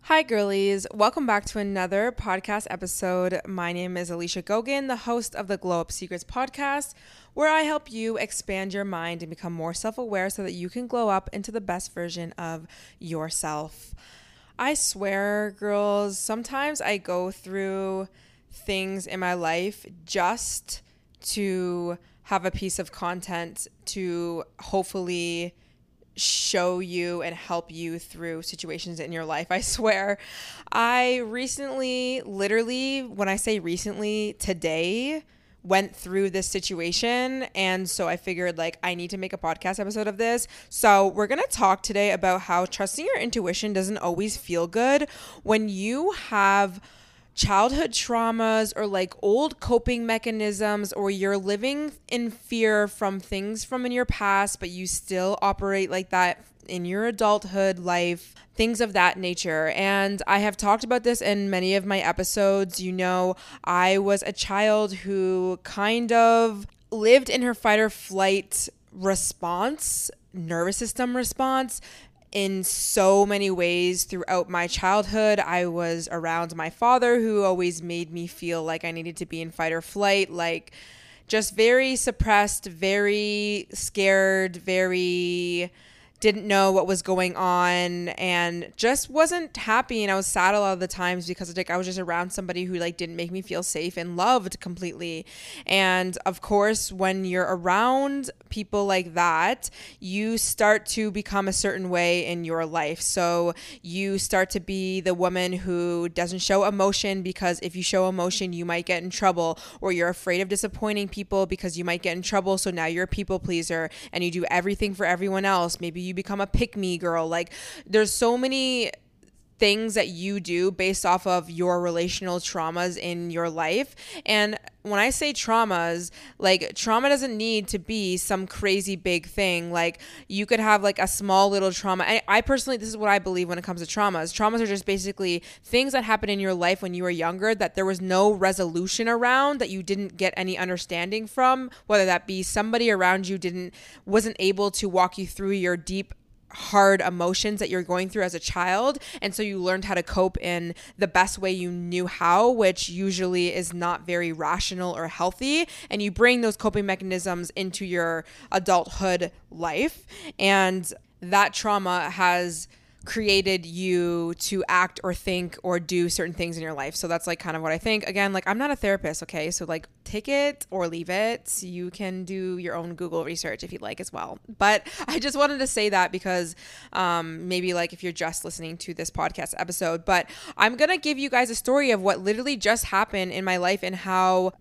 Hi girlies, welcome back to another podcast episode. My name is Alicia Gogan, the host of the Glow Up Secrets podcast, where I help you expand your mind and become more self-aware so that you can glow up into the best version of yourself. I swear, girls, sometimes I go through things in my life just to have a piece of content to hopefully show you and help you through situations in your life. I swear. I recently, literally, when I say recently, today, went through this situation. And so I figured I need to make a podcast episode of this. So we're going to talk today about how trusting your intuition doesn't always feel good when you have childhood traumas or old coping mechanisms, or you're living in fear from things from in your past, but you still operate like that in your adulthood life, things of that nature. And I have talked about this in many of my episodes. You know, I was a child who kind of lived in her fight or flight response, nervous system response, in so many ways throughout my childhood. I was around my father, who always made me feel like I needed to be in fight or flight, just very suppressed, very scared, very didn't know what was going on, and just wasn't happy. And I was sad a lot of the times because I was just around somebody who didn't make me feel safe and loved completely. And of course, when you're around people like that, you start to become a certain way in your life. So you start to be the woman who doesn't show emotion, because if you show emotion, you might get in trouble, or you're afraid of disappointing people because you might get in trouble. So now you're a people pleaser and you do everything for everyone else. Maybe you become a pick-me girl. There's so many things that you do based off of your relational traumas in your life. And when I say traumas, trauma doesn't need to be some crazy big thing. You could have a small little trauma. I personally, this is what I believe when it comes to traumas. Traumas are just basically things that happen in your life when you were younger that there was no resolution around, that you didn't get any understanding from, whether that be somebody around you wasn't able to walk you through your deep, hard emotions that you're going through as a child. And so you learned how to cope in the best way you knew how, which usually is not very rational or healthy. And you bring those coping mechanisms into your adulthood life. And that trauma has created you to act or think or do certain things in your life. So that's kind of what I think. Again, I'm not a therapist, okay? So take it or leave it. You can do your own Google research if you'd like as well. But I just wanted to say that because maybe if you're just listening to this podcast episode, but I'm going to give you guys a story of what literally just happened in my life and how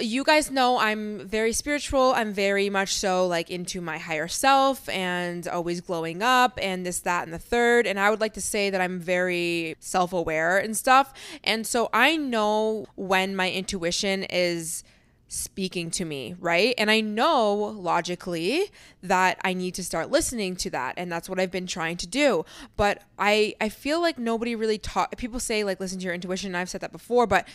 you guys know I'm very spiritual. I'm very much so into my higher self and always glowing up and this, that, and the third. And I would like to say that I'm very self-aware and stuff. And so I know when my intuition is speaking to me, right? And I know logically that I need to start listening to that. And that's what I've been trying to do. But I feel nobody really taught. People say listen to your intuition. And I've said that before, but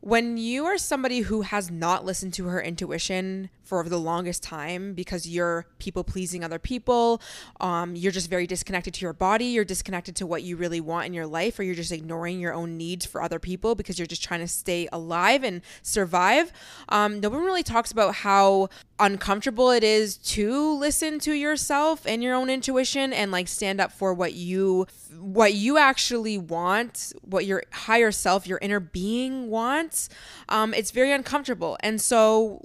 when you are somebody who has not listened to her intuition for the longest time because you're people pleasing other people, you're just very disconnected to your body, you're disconnected to what you really want in your life, or you're just ignoring your own needs for other people because you're just trying to stay alive and survive. No one really talks about how uncomfortable it is to listen to yourself and your own intuition and stand up for what you actually want, what your higher self, your inner being wants. It's very uncomfortable. And so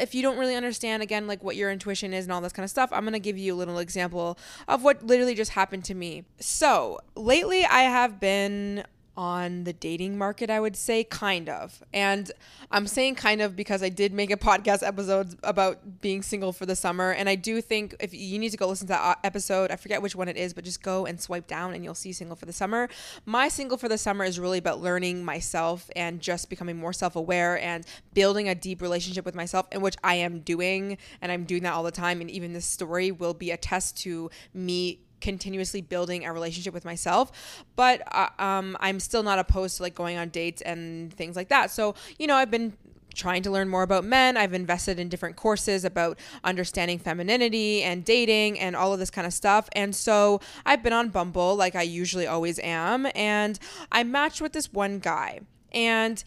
if you don't really understand again, what your intuition is and all this kind of stuff, I'm going to give you a little example of what literally just happened to me. So lately I have been on the dating market, I would say, kind of. And I'm saying kind of because I did make a podcast episode about being single for the summer. And I do think if you need to go listen to that episode, I forget which one it is, but just go and swipe down and you'll see single for the summer. My single for the summer is really about learning myself and just becoming more self-aware and building a deep relationship with myself, in which I am doing. And I'm doing that all the time. And even this story will be a test to me continuously building a relationship with myself. But I'm still not opposed to going on dates and things like that. So, I've been trying to learn more about men. I've invested in different courses about understanding femininity and dating and all of this kind of stuff. And so I've been on Bumble like I usually always am. And I matched with this one guy. And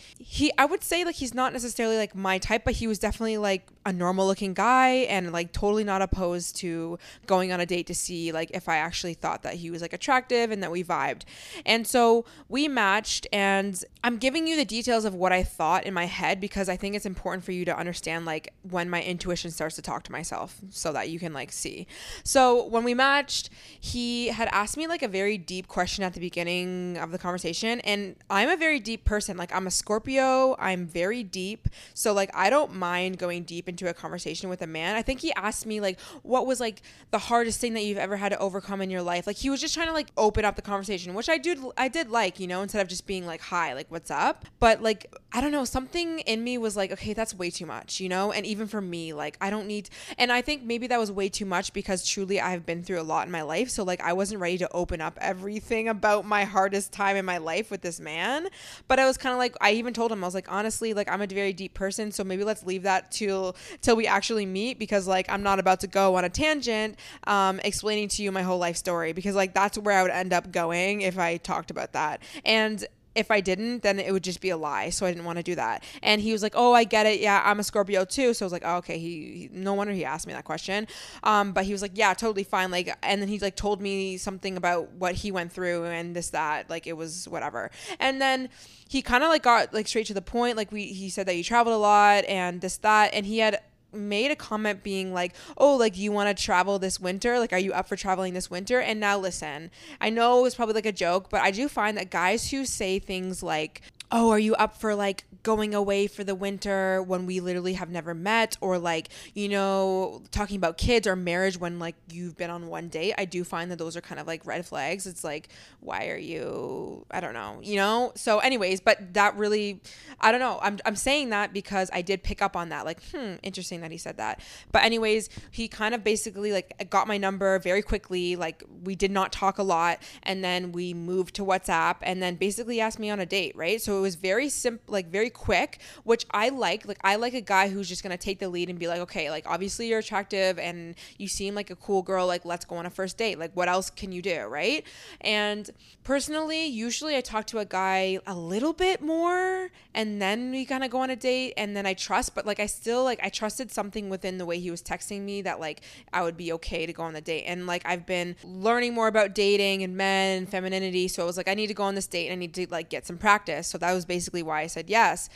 I would say like he's not necessarily like my type, but he was definitely like a normal looking guy and like totally not opposed to going on a date to see like if I actually thought that he was like attractive and that we vibed. And so we matched, and I'm giving you the details of what I thought in my head because I think it's important for you to understand like when my intuition starts to talk to myself so that you can like see. So when we matched, he had asked me like a very deep question at the beginning of the conversation, and I'm a very deep person. Like I'm a Scorpio, I'm very deep. So like I don't mind going deep into a conversation with a man. I think he asked me like what was like the hardest thing that you've ever had to overcome in your life. Like he was just trying to like open up the conversation, which I did like, you know, instead of just being like, hi, like what's up? But like, I don't know, something in me was like, okay, that's way too much, you know? And even for me, like I don't need, and I think maybe that was way too much because truly I've been through a lot in my life. So like I wasn't ready to open up everything about my hardest time in my life with this man. But I was kind of like, I even told him, I was like, honestly, like I'm a very deep person, so maybe let's leave that till we actually meet, because like I'm not about to go on a tangent explaining to you my whole life story, because like that's where I would end up going if I talked about that. And if I didn't, then it would just be a lie. So I didn't want to do that. And he was like, oh, I get it. Yeah, I'm a Scorpio too. So I was like, oh, okay. No wonder he asked me that question. But he was like, yeah, totally fine. Like, and then he like told me something about what he went through and this, that, like it was whatever. And then he kind of like got like straight to the point. Like he said that he traveled a lot and this, that, and he had made a comment being like, oh, like you want to travel this winter, like are you up for traveling this winter? And now listen, I know it was probably like a joke, but I do find that guys who say things like, oh, are you up for like going away for the winter when we literally have never met, or like, you know, talking about kids or marriage when like you've been on one date, I do find that those are kind of like red flags. It's like, why are you, I don't know, you know? So anyways, but that really, I don't know. I'm saying that because I did pick up on that. Like, interesting that he said that. But anyways, he kind of basically like got my number very quickly. Like we did not talk a lot, and then we moved to WhatsApp, and then basically asked me on a date, right? So it was very simple, like very quick, which I like. Like I like a guy who's just gonna take the lead and be like, okay, like obviously you're attractive and you seem like a cool girl, like let's go on a first date. Like what else can you do, right? And personally, usually I talk to a guy a little bit more and then we kind of go on a date and then I trust, but like I still like, I trusted something within the way he was texting me that like I would be okay to go on the date. And like I've been learning more about dating and men and femininity, so I was like, I need to go on this date and I need to like get some practice. So that was basically why I said yes.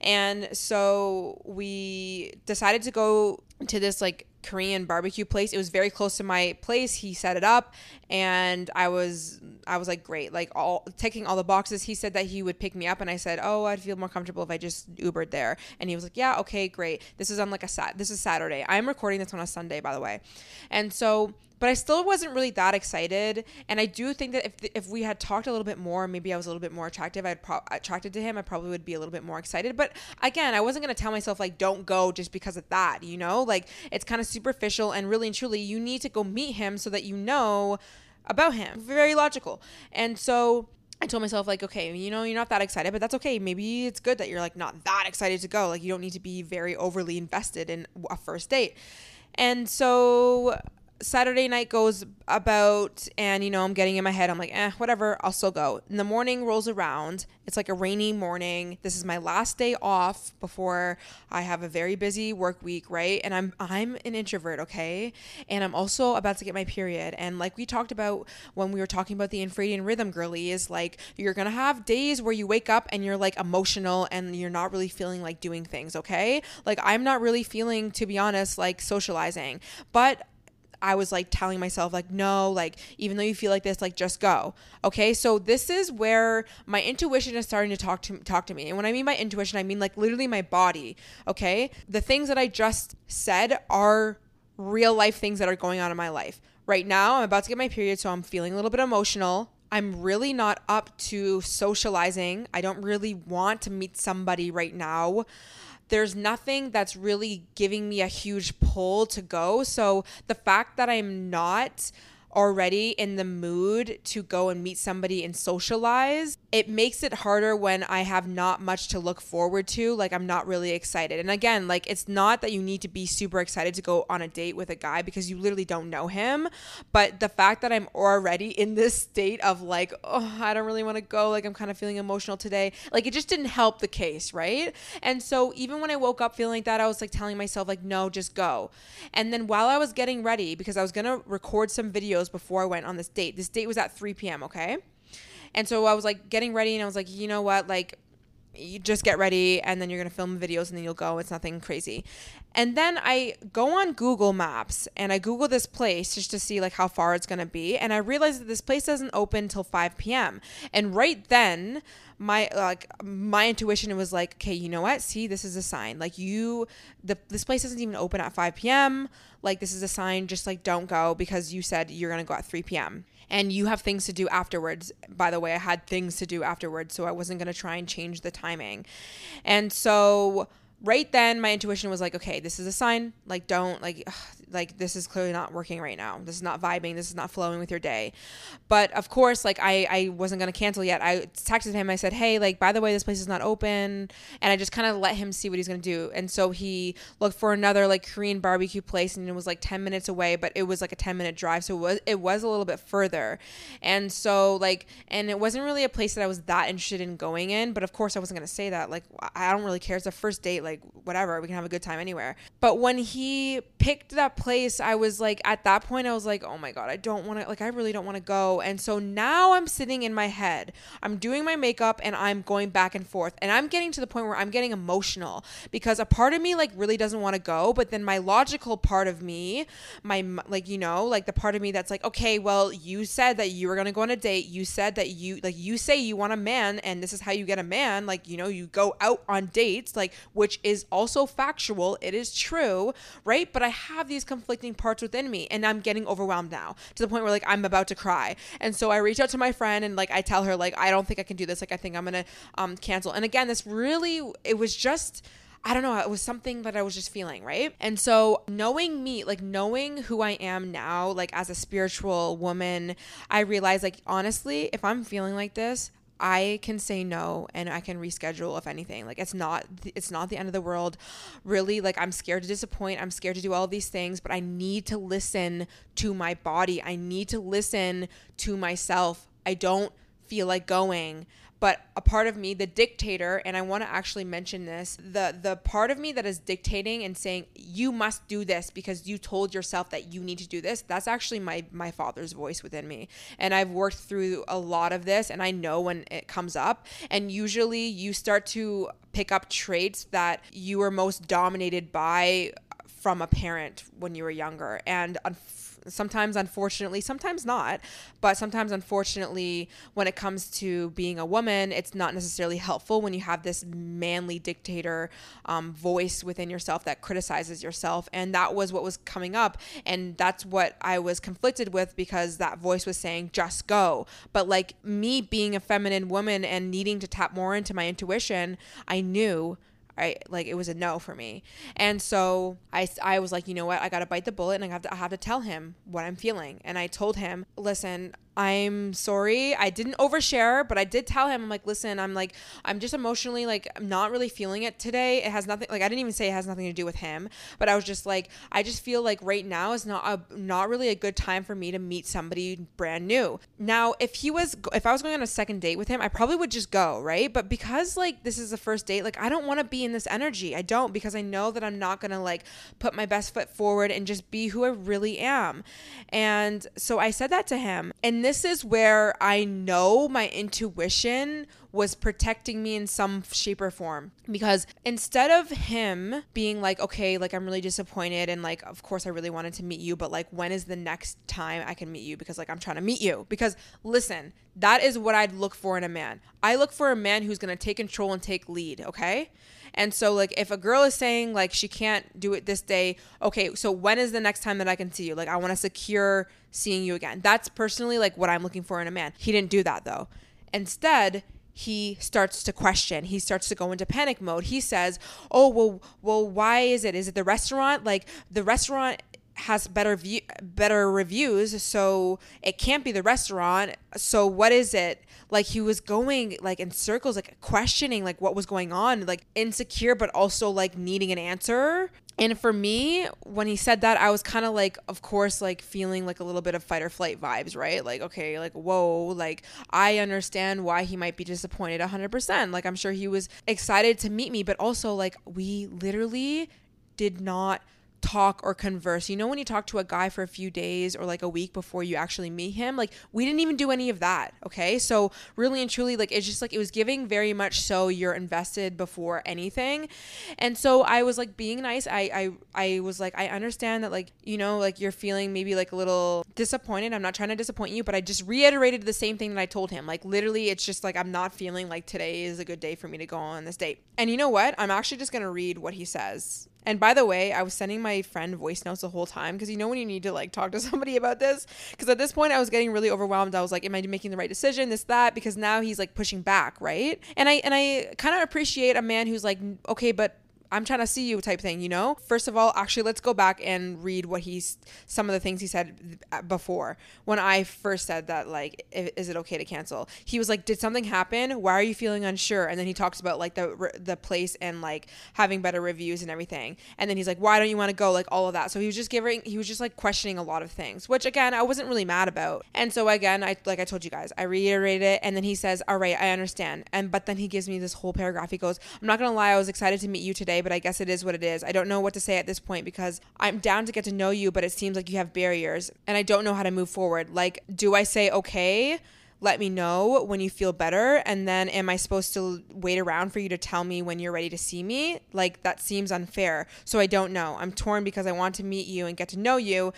And so we decided to go to this like Korean barbecue place. It was very close to my place. He set it up, and I was like, great, like all taking all the boxes. He said that he would pick me up, and I said, oh, I'd feel more comfortable if I just Ubered there. And he was like, yeah, okay, great. This is on like this is Saturday. I'm recording this on a Sunday, by the way. And so, but I still wasn't really that excited. And I do think that if we had talked a little bit more, maybe I was a little bit more attractive, attracted to him, I probably would be a little bit more excited. But again, I wasn't going to tell myself like, don't go just because of that, you know, like it's kind of superficial, and really and truly you need to go meet him so that you know about him. Very logical. And so I told myself like, okay, you know, you're not that excited, but that's okay. Maybe it's good that you're like not that excited to go. Like you don't need to be very overly invested in a first date. And so Saturday night goes about, and you know, I'm getting in my head, I'm like, whatever, I'll still go. And the morning rolls around. It's like a rainy morning. This is my last day off before I have a very busy work week, right? And I'm an introvert, okay? And I'm also about to get my period. And like we talked about when we were talking about the infradian rhythm, girly, is like you're gonna have days where you wake up and you're like emotional and you're not really feeling like doing things, okay? Like I'm not really feeling, to be honest, like socializing. But I was like telling myself like, no, like even though you feel like this, like just go. Okay. So this is where my intuition is starting to talk to me. And when I mean my intuition, I mean like literally my body. Okay. The things that I just said are real life things that are going on in my life right now. I'm about to get my period, so I'm feeling a little bit emotional. I'm really not up to socializing. I don't really want to meet somebody right now. There's nothing that's really giving me a huge pull to go. So the fact that I'm not already in the mood to go and meet somebody and socialize it makes it harder when I have not much to look forward to. Like, I'm not really excited. And again, like, it's not that you need to be super excited to go on a date with a guy because you literally don't know him. But the fact that I'm already in this state of like, oh, I don't really want to go. Like, I'm kind of feeling emotional today. Like, it just didn't help the case, right? And so even when I woke up feeling like that, I was like telling myself like, no, just go. And then while I was getting ready, because I was going to record some videos before I went on this date was at 3 p.m., okay? And so I was like getting ready and I was like, you know what, like you just get ready and then you're going to film videos and then you'll go. It's nothing crazy. And then I go on Google Maps and I Google this place just to see like how far it's going to be. And I realized that this place doesn't open till 5 p.m. And right then my intuition was like, okay, you know what? See, this is a sign. Like this place doesn't even open at 5 p.m. Like this is a sign, just like don't go because you said you're going to go at 3 p.m. And you have things to do afterwards. By the way, I had things to do afterwards, so I wasn't going to try and change the timing. And so right then my intuition was like, okay, this is a sign. Like, don't like this is clearly not working right now. This is not vibing. This is not flowing with your day. But of course, like I wasn't going to cancel yet. I texted him. I said, hey, like, by the way, this place is not open. And I just kind of let him see what he's going to do. And so he looked for another like Korean barbecue place and it was like 10 minutes away, but it was like a 10-minute drive. So it was a little bit further. And so like, and it wasn't really a place that I was that interested in going in, but of course I wasn't going to say that. Like, I don't really care. It's a first date. Like whatever, we can have a good time anywhere. But when he picked that place, I was like, at that point, I was like, oh my God, I don't want to, like, I really don't want to go. And so now I'm sitting in my head, I'm doing my makeup and I'm going back and forth. And I'm getting to the point where I'm getting emotional because a part of me like really doesn't want to go. But then my logical part of me, the part of me that's like, okay, well, you said that you were going to go on a date. You said that you say you want a man and this is how you get a man. Like, you know, you go out on dates, like, which is also factual. It is true, right? But I have these conflicting parts within me and I'm getting overwhelmed now to the point where like I'm about to cry. And so I reach out to my friend and like I tell her like, I don't think I can do this. Like I think I'm going to cancel. And again, it was just, I don't know, it was something that I was just feeling, right? And so knowing me, like knowing who I am now, like as a spiritual woman, I realized like, honestly, if I'm feeling like this, I can say no and I can reschedule if anything. Like it's not the end of the world. Really, like I'm scared to disappoint. I'm scared to do all these things, but I need to listen to my body. I need to listen to myself. I don't feel like going. But a part of me, the dictator, and I want to actually mention this, the part of me that is dictating and saying, you must do this because you told yourself that you need to do this, that's actually my father's voice within me. And I've worked through a lot of this and I know when it comes up. And usually you start to pick up traits that you were most dominated by from a parent when you were younger. And sometimes, unfortunately, sometimes not, but sometimes, unfortunately, when it comes to being a woman, it's not necessarily helpful when you have this manly dictator voice within yourself that criticizes yourself. And that was what was coming up. And that's what I was conflicted with because that voice was saying, just go. But like me being a feminine woman and needing to tap more into my intuition, I knew like it was a no for me. And so I was like, you know what? I got to bite the bullet and I have to tell him what I'm feeling. And I told him, listen, I'm sorry. I didn't overshare, but I did tell him, I'm like, listen, I'm just emotionally, like, I'm not really feeling it today. It has nothing, like, I didn't even say it has nothing to do with him, but I was just like, I just feel like right now is not really a good time for me to meet somebody brand new. Now, if I was going on a second date with him, I probably would just go, right? But because like, this is the first date, like, I don't want to be in this energy. I don't, because I know that I'm not going to like put my best foot forward and just be who I really am. And so I said that to him. And this is where I know my intuition was protecting me in some shape or form, because instead of him being like, okay, like I'm really disappointed and like, of course I really wanted to meet you, but like, when is the next time I can meet you? Because like, I'm trying to meet you. Because listen, that is what I'd look for in a man. I look for a man who's going to take control and take lead. Okay. And so like, if a girl is saying like, she can't do it this day. Okay. So when is the next time that I can see you? Like, I want to secure seeing you again. That's personally like what I'm looking for in a man. He didn't do that though. Instead, he starts to question. He starts to go into panic mode. He says, oh, well, why is it? Is it the restaurant? Like the restaurant has better reviews, so it can't be the restaurant. So what is it? Like, he was going like in circles, like questioning like what was going on, like insecure, but also like needing an answer. And for me, when he said that, I was kind of like, of course, like feeling like a little bit of fight or flight vibes, right? Like, okay, like, whoa, like I understand why he might be disappointed 100%. Like, I'm sure he was excited to meet me, but also like we literally did not talk or converse. You know, when you talk to a guy for a few days or like a week before you actually meet him, like we didn't even do any of that. Okay. So really and truly, like, it's just like, it was giving very much so you're invested before anything. And so I was like being nice. I was like, I understand that, like, you know, like you're feeling maybe like a little disappointed. I'm not trying to disappoint you, but I just reiterated the same thing that I told him. Like, literally, it's just like, I'm not feeling like today is a good day for me to go on this date. And you know what? I'm actually just going to read what he says. And by the way, I was sending my friend voice notes the whole time because you know when you need to like talk to somebody about this? Because at this point I was getting really overwhelmed. I was like, am I making the right decision? This, that, because now he's like pushing back, right? And I kind of appreciate a man who's like, okay, but I'm trying to see you type thing, you know? First of all, actually, let's go back and read what some of the things he said before. When I first said that, like, is it okay to cancel? He was like, did something happen? Why are you feeling unsure? And then he talks about like the place and like having better reviews and everything. And then he's like, why don't you want to go? Like all of that. So he was just like questioning a lot of things, which again, I wasn't really mad about. And so again, I told you guys, I reiterated it. And then he says, all right, I understand. But then he gives me this whole paragraph. He goes, I'm not going to lie. I was excited to meet you today, but I guess it is what it is. I don't know what to say at this point because I'm down to get to know you, but it seems like you have barriers and I don't know how to move forward. Like, do I say, okay, let me know when you feel better? And then am I supposed to wait around for you to tell me when you're ready to see me? Like, that seems unfair. So I don't know. I'm torn because I want to meet you and get to know you,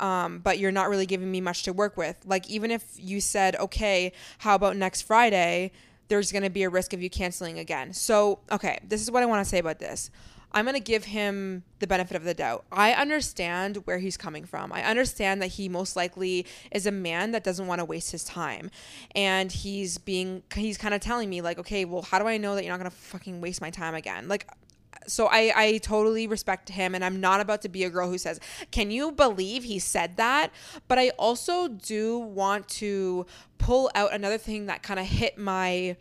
but you're not really giving me much to work with. Like, even if you said, okay, how about next Friday? There's going to be a risk of you canceling again. So, okay, this is what I want to say about this. I'm going to give him the benefit of the doubt. I understand where he's coming from. I understand that he most likely is a man that doesn't want to waste his time. And he's kind of telling me like, okay, well, how do I know that you're not going to fucking waste my time again? Like, so I totally respect him, and I'm not about to be a girl who says, can you believe he said that? But I also do want to pull out another thing that kind of hit my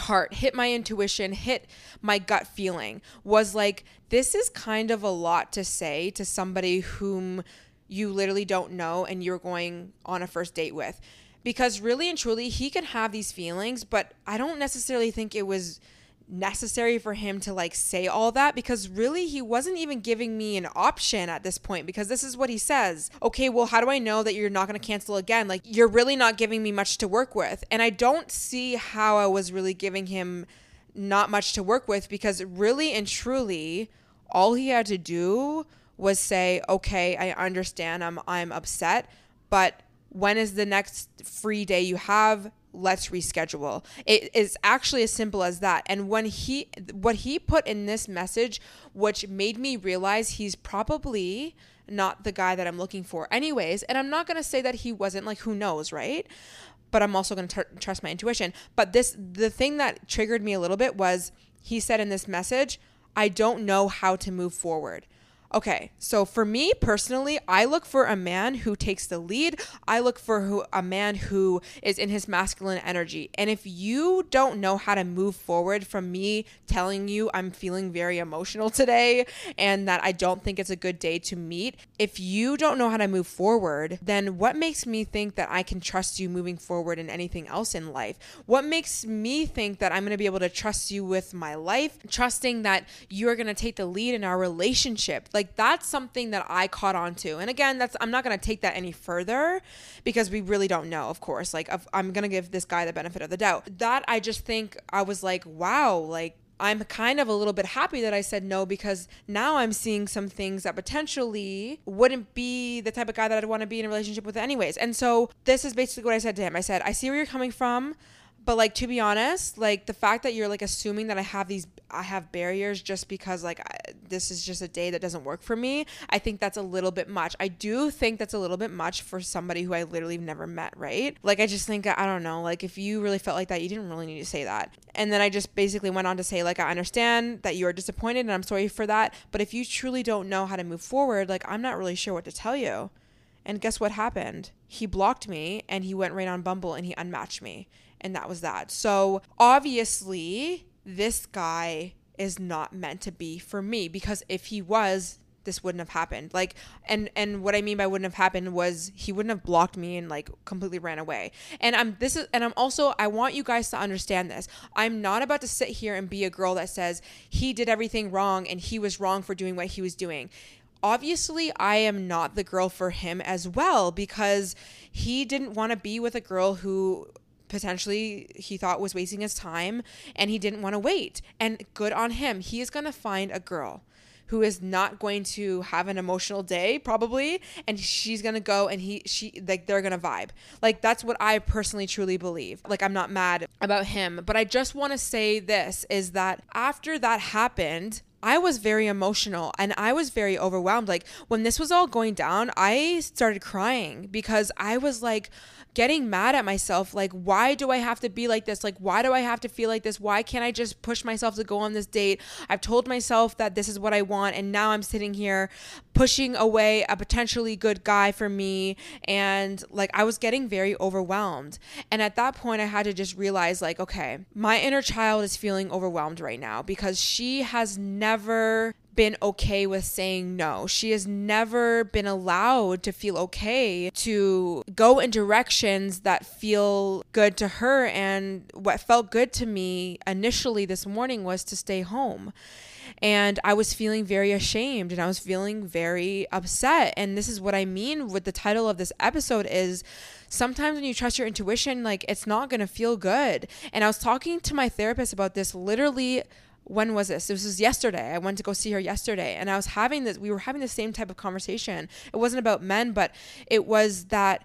heart, hit my intuition, hit my gut feeling, was like, this is kind of a lot to say to somebody whom you literally don't know and you're going on a first date with. Because really and truly, he can have these feelings, but I don't necessarily think it was necessary for him to like say all that, because really he wasn't even giving me an option at this point, because this is what he says. Okay, well, how do I know that you're not going to cancel again? Like, you're really not giving me much to work with. And I don't see how I was really giving him not much to work with, because really and truly all he had to do was say, okay, I understand, I'm upset, but when is the next free day you have? Let's reschedule. It is actually as simple as that. And when what he put in this message, which made me realize he's probably not the guy that I'm looking for anyways. And I'm not going to say that he wasn't, like, who knows, right? But I'm also going to trust my intuition. But the thing that triggered me a little bit was he said in this message, I don't know how to move forward. Okay, so for me personally, I look for a man who takes the lead. I look for a man who is in his masculine energy. And if you don't know how to move forward from me telling you I'm feeling very emotional today and that I don't think it's a good day to meet, if you don't know how to move forward, then what makes me think that I can trust you moving forward in anything else in life? What makes me think that I'm going to be able to trust you with my life, trusting that you're going to take the lead in our relationship? Like, that's something that I caught on to. And again, I'm not going to take that any further because we really don't know, of course. Like, I'm going to give this guy the benefit of the doubt. That, I just think I was like, wow, like, I'm kind of a little bit happy that I said no, because now I'm seeing some things that potentially wouldn't be the type of guy that I'd want to be in a relationship with anyways. And so this is basically what I said to him. I said, I see where you're coming from, But like, to be honest, like the fact that you're like assuming that I have barriers just because like this is just a day that doesn't work for me, I think that's a little bit much. I do think that's a little bit much for somebody who I literally never met, right? Like, I just think, I don't know, like if you really felt like that, you didn't really need to say that. And then I just basically went on to say, like, I understand that you are disappointed and I'm sorry for that, but if you truly don't know how to move forward, like, I'm not really sure what to tell you. And guess what happened? He blocked me and he went right on Bumble and he unmatched me. And that was that. So obviously this guy is not meant to be for me, because if he was, this wouldn't have happened. Like, and what I mean by wouldn't have happened was he wouldn't have blocked me and like completely ran away. I want you guys to understand this. I'm not about to sit here and be a girl that says he did everything wrong and he was wrong for doing what he was doing. Obviously, I am not the girl for him as well, because he didn't want to be with a girl who potentially he thought was wasting his time, and he didn't want to wait. And good on him. He is going to find a girl who is not going to have an emotional day, probably, and she's going to go and they're going to vibe. Like, that's what I personally truly believe. Like, I'm not mad about him, but I just want to say this, is that after that happened, I was very emotional and I was very overwhelmed. Like, when this was all going down, I started crying because I was like getting mad at myself. Like, why do I have to be like this? Like, why do I have to feel like this? Why can't I just push myself to go on this date? I've told myself that this is what I want, and now I'm sitting here pushing away a potentially good guy for me. And like, I was getting very overwhelmed. And at that point, I had to just realize, like, okay, my inner child is feeling overwhelmed right now because she has never been okay with saying no. She has never been allowed to feel okay to go in directions that feel good to her. And what felt good to me initially this morning was to stay home. And I was feeling very ashamed and I was feeling very upset. And this is what I mean with the title of this episode is, sometimes when you trust your intuition, like, it's not going to feel good. And I was talking to my therapist about this literally. When was this? This was yesterday. I went to go see her yesterday, and we were having the same type of conversation. It wasn't about men, but it was that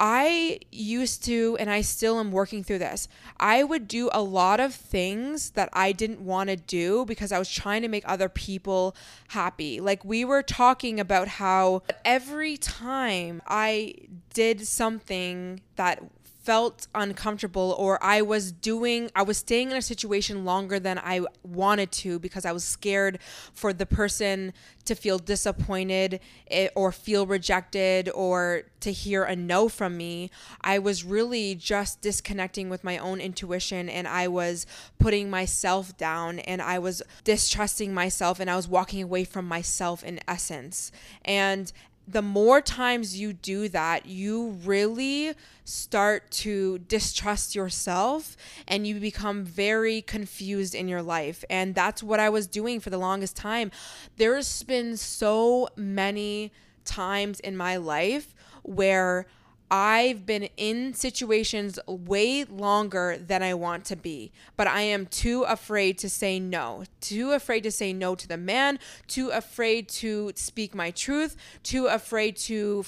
I used to, and I still am working through this, I would do a lot of things that I didn't want to do because I was trying to make other people happy. Like, we were talking about how every time I did something that felt uncomfortable, or I was staying in a situation longer than I wanted to because I was scared for the person to feel disappointed or feel rejected or to hear a no from me, I was really just disconnecting with my own intuition, and I was putting myself down, and I was distrusting myself, and I was walking away from myself in essence. And the more times you do that, you really start to distrust yourself and you become very confused in your life. And that's what I was doing for the longest time. There's been so many times in my life where I've been in situations way longer than I want to be, but I am too afraid to say no, too afraid to say no to the man, too afraid to speak my truth, too afraid to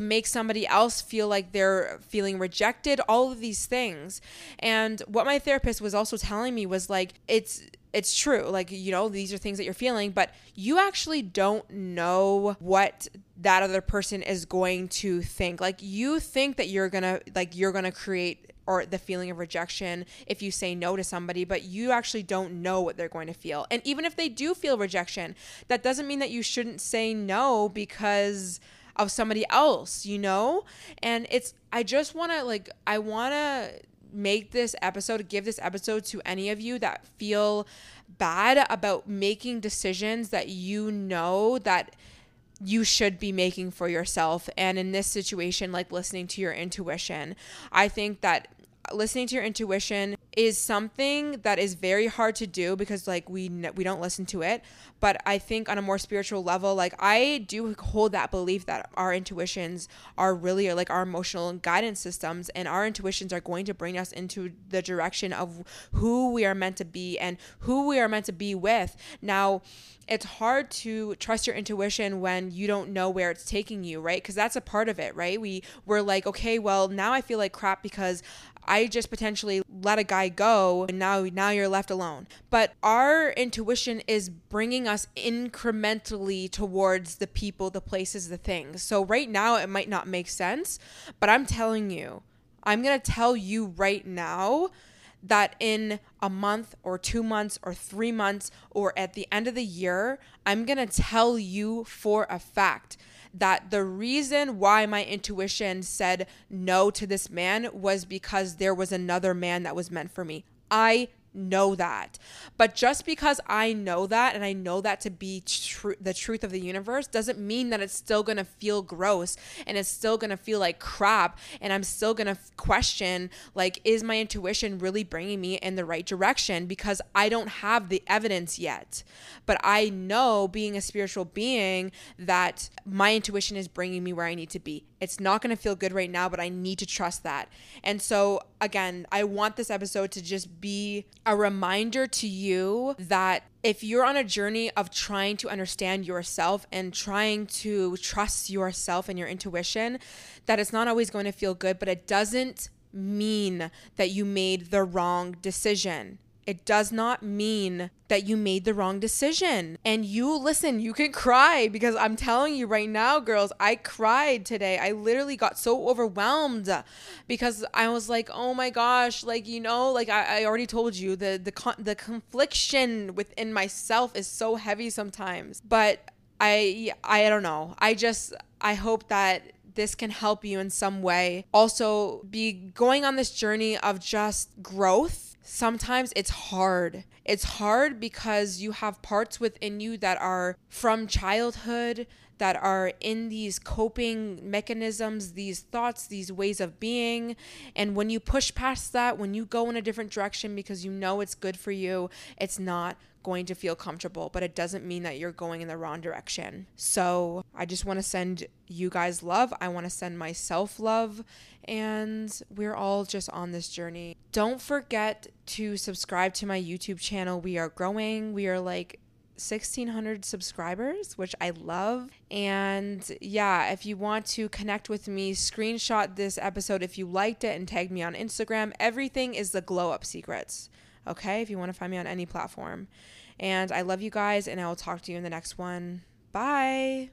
make somebody else feel like they're feeling rejected, all of these things. And what my therapist was also telling me was like, it's true. Like, you know, these are things that you're feeling, but you actually don't know what that other person is going to think. Like, you think that you're going to create or the feeling of rejection if you say no to somebody, but you actually don't know what they're going to feel. And even if they do feel rejection, that doesn't mean that you shouldn't say no because of somebody else, you know? And I want to give this episode to any of you that feel bad about making decisions that you know that you should be making for yourself. And in this situation, like, listening to your intuition. I think that listening to your intuition is something that is very hard to do because, like, we don't listen to it. But I think on a more spiritual level, like, I do hold that belief that our intuitions are really like our emotional guidance systems, and our intuitions are going to bring us into the direction of who we are meant to be and who we are meant to be with. Now, it's hard to trust your intuition when you don't know where it's taking you, right? Because that's a part of it, right? We're like, okay, well, now I feel like crap because I just potentially let a guy go and now you're left alone. But our intuition is bringing us incrementally towards the people, the places, the things. So right now it might not make sense, but I'm telling you, I'm going to tell you right now that in a month or 2 months or 3 months or at the end of the year, I'm going to tell you for a fact that the reason why my intuition said no to this man was because there was another man that was meant for me. I know that. But just because I know that, and I know that to be the truth of the universe, doesn't mean that it's still going to feel gross and it's still going to feel like crap, and I'm still going to question, like, is my intuition really bringing me in the right direction? Because I don't have the evidence yet. But I know, being a spiritual being, that my intuition is bringing me where I need to be. It's not going to feel good right now, but I need to trust that. And so again, I want this episode to just be a reminder to you that if you're on a journey of trying to understand yourself and trying to trust yourself and your intuition, that it's not always going to feel good, but it doesn't mean that you made the wrong decision. It does not mean that you made the wrong decision. And you, listen, you can cry, because I'm telling you right now, girls, I cried today. I literally got so overwhelmed because I was like, oh my gosh, like, you know, like I already told you, the confliction within myself is so heavy sometimes. But I don't know. I hope that this can help you in some way. Also, be going on this journey of just growth. Sometimes it's hard. It's hard because you have parts within you that are from childhood, that are in these coping mechanisms, these thoughts, these ways of being. And when you push past that, when you go in a different direction because you know it's good for you, it's not going to feel comfortable, but it doesn't mean that you're going in the wrong direction. So I just want to send you guys love. I want to send myself love, and we're all just on this journey. Don't forget to subscribe to my YouTube channel. We are growing. We are like 1,600 subscribers, which I love. And yeah, if you want to connect with me, screenshot this episode if you liked it and tag me on Instagram. Everything is the Glow Up Secrets. Okay, if you want to find me on any platform. And I love you guys, and I will talk to you in the next one. Bye.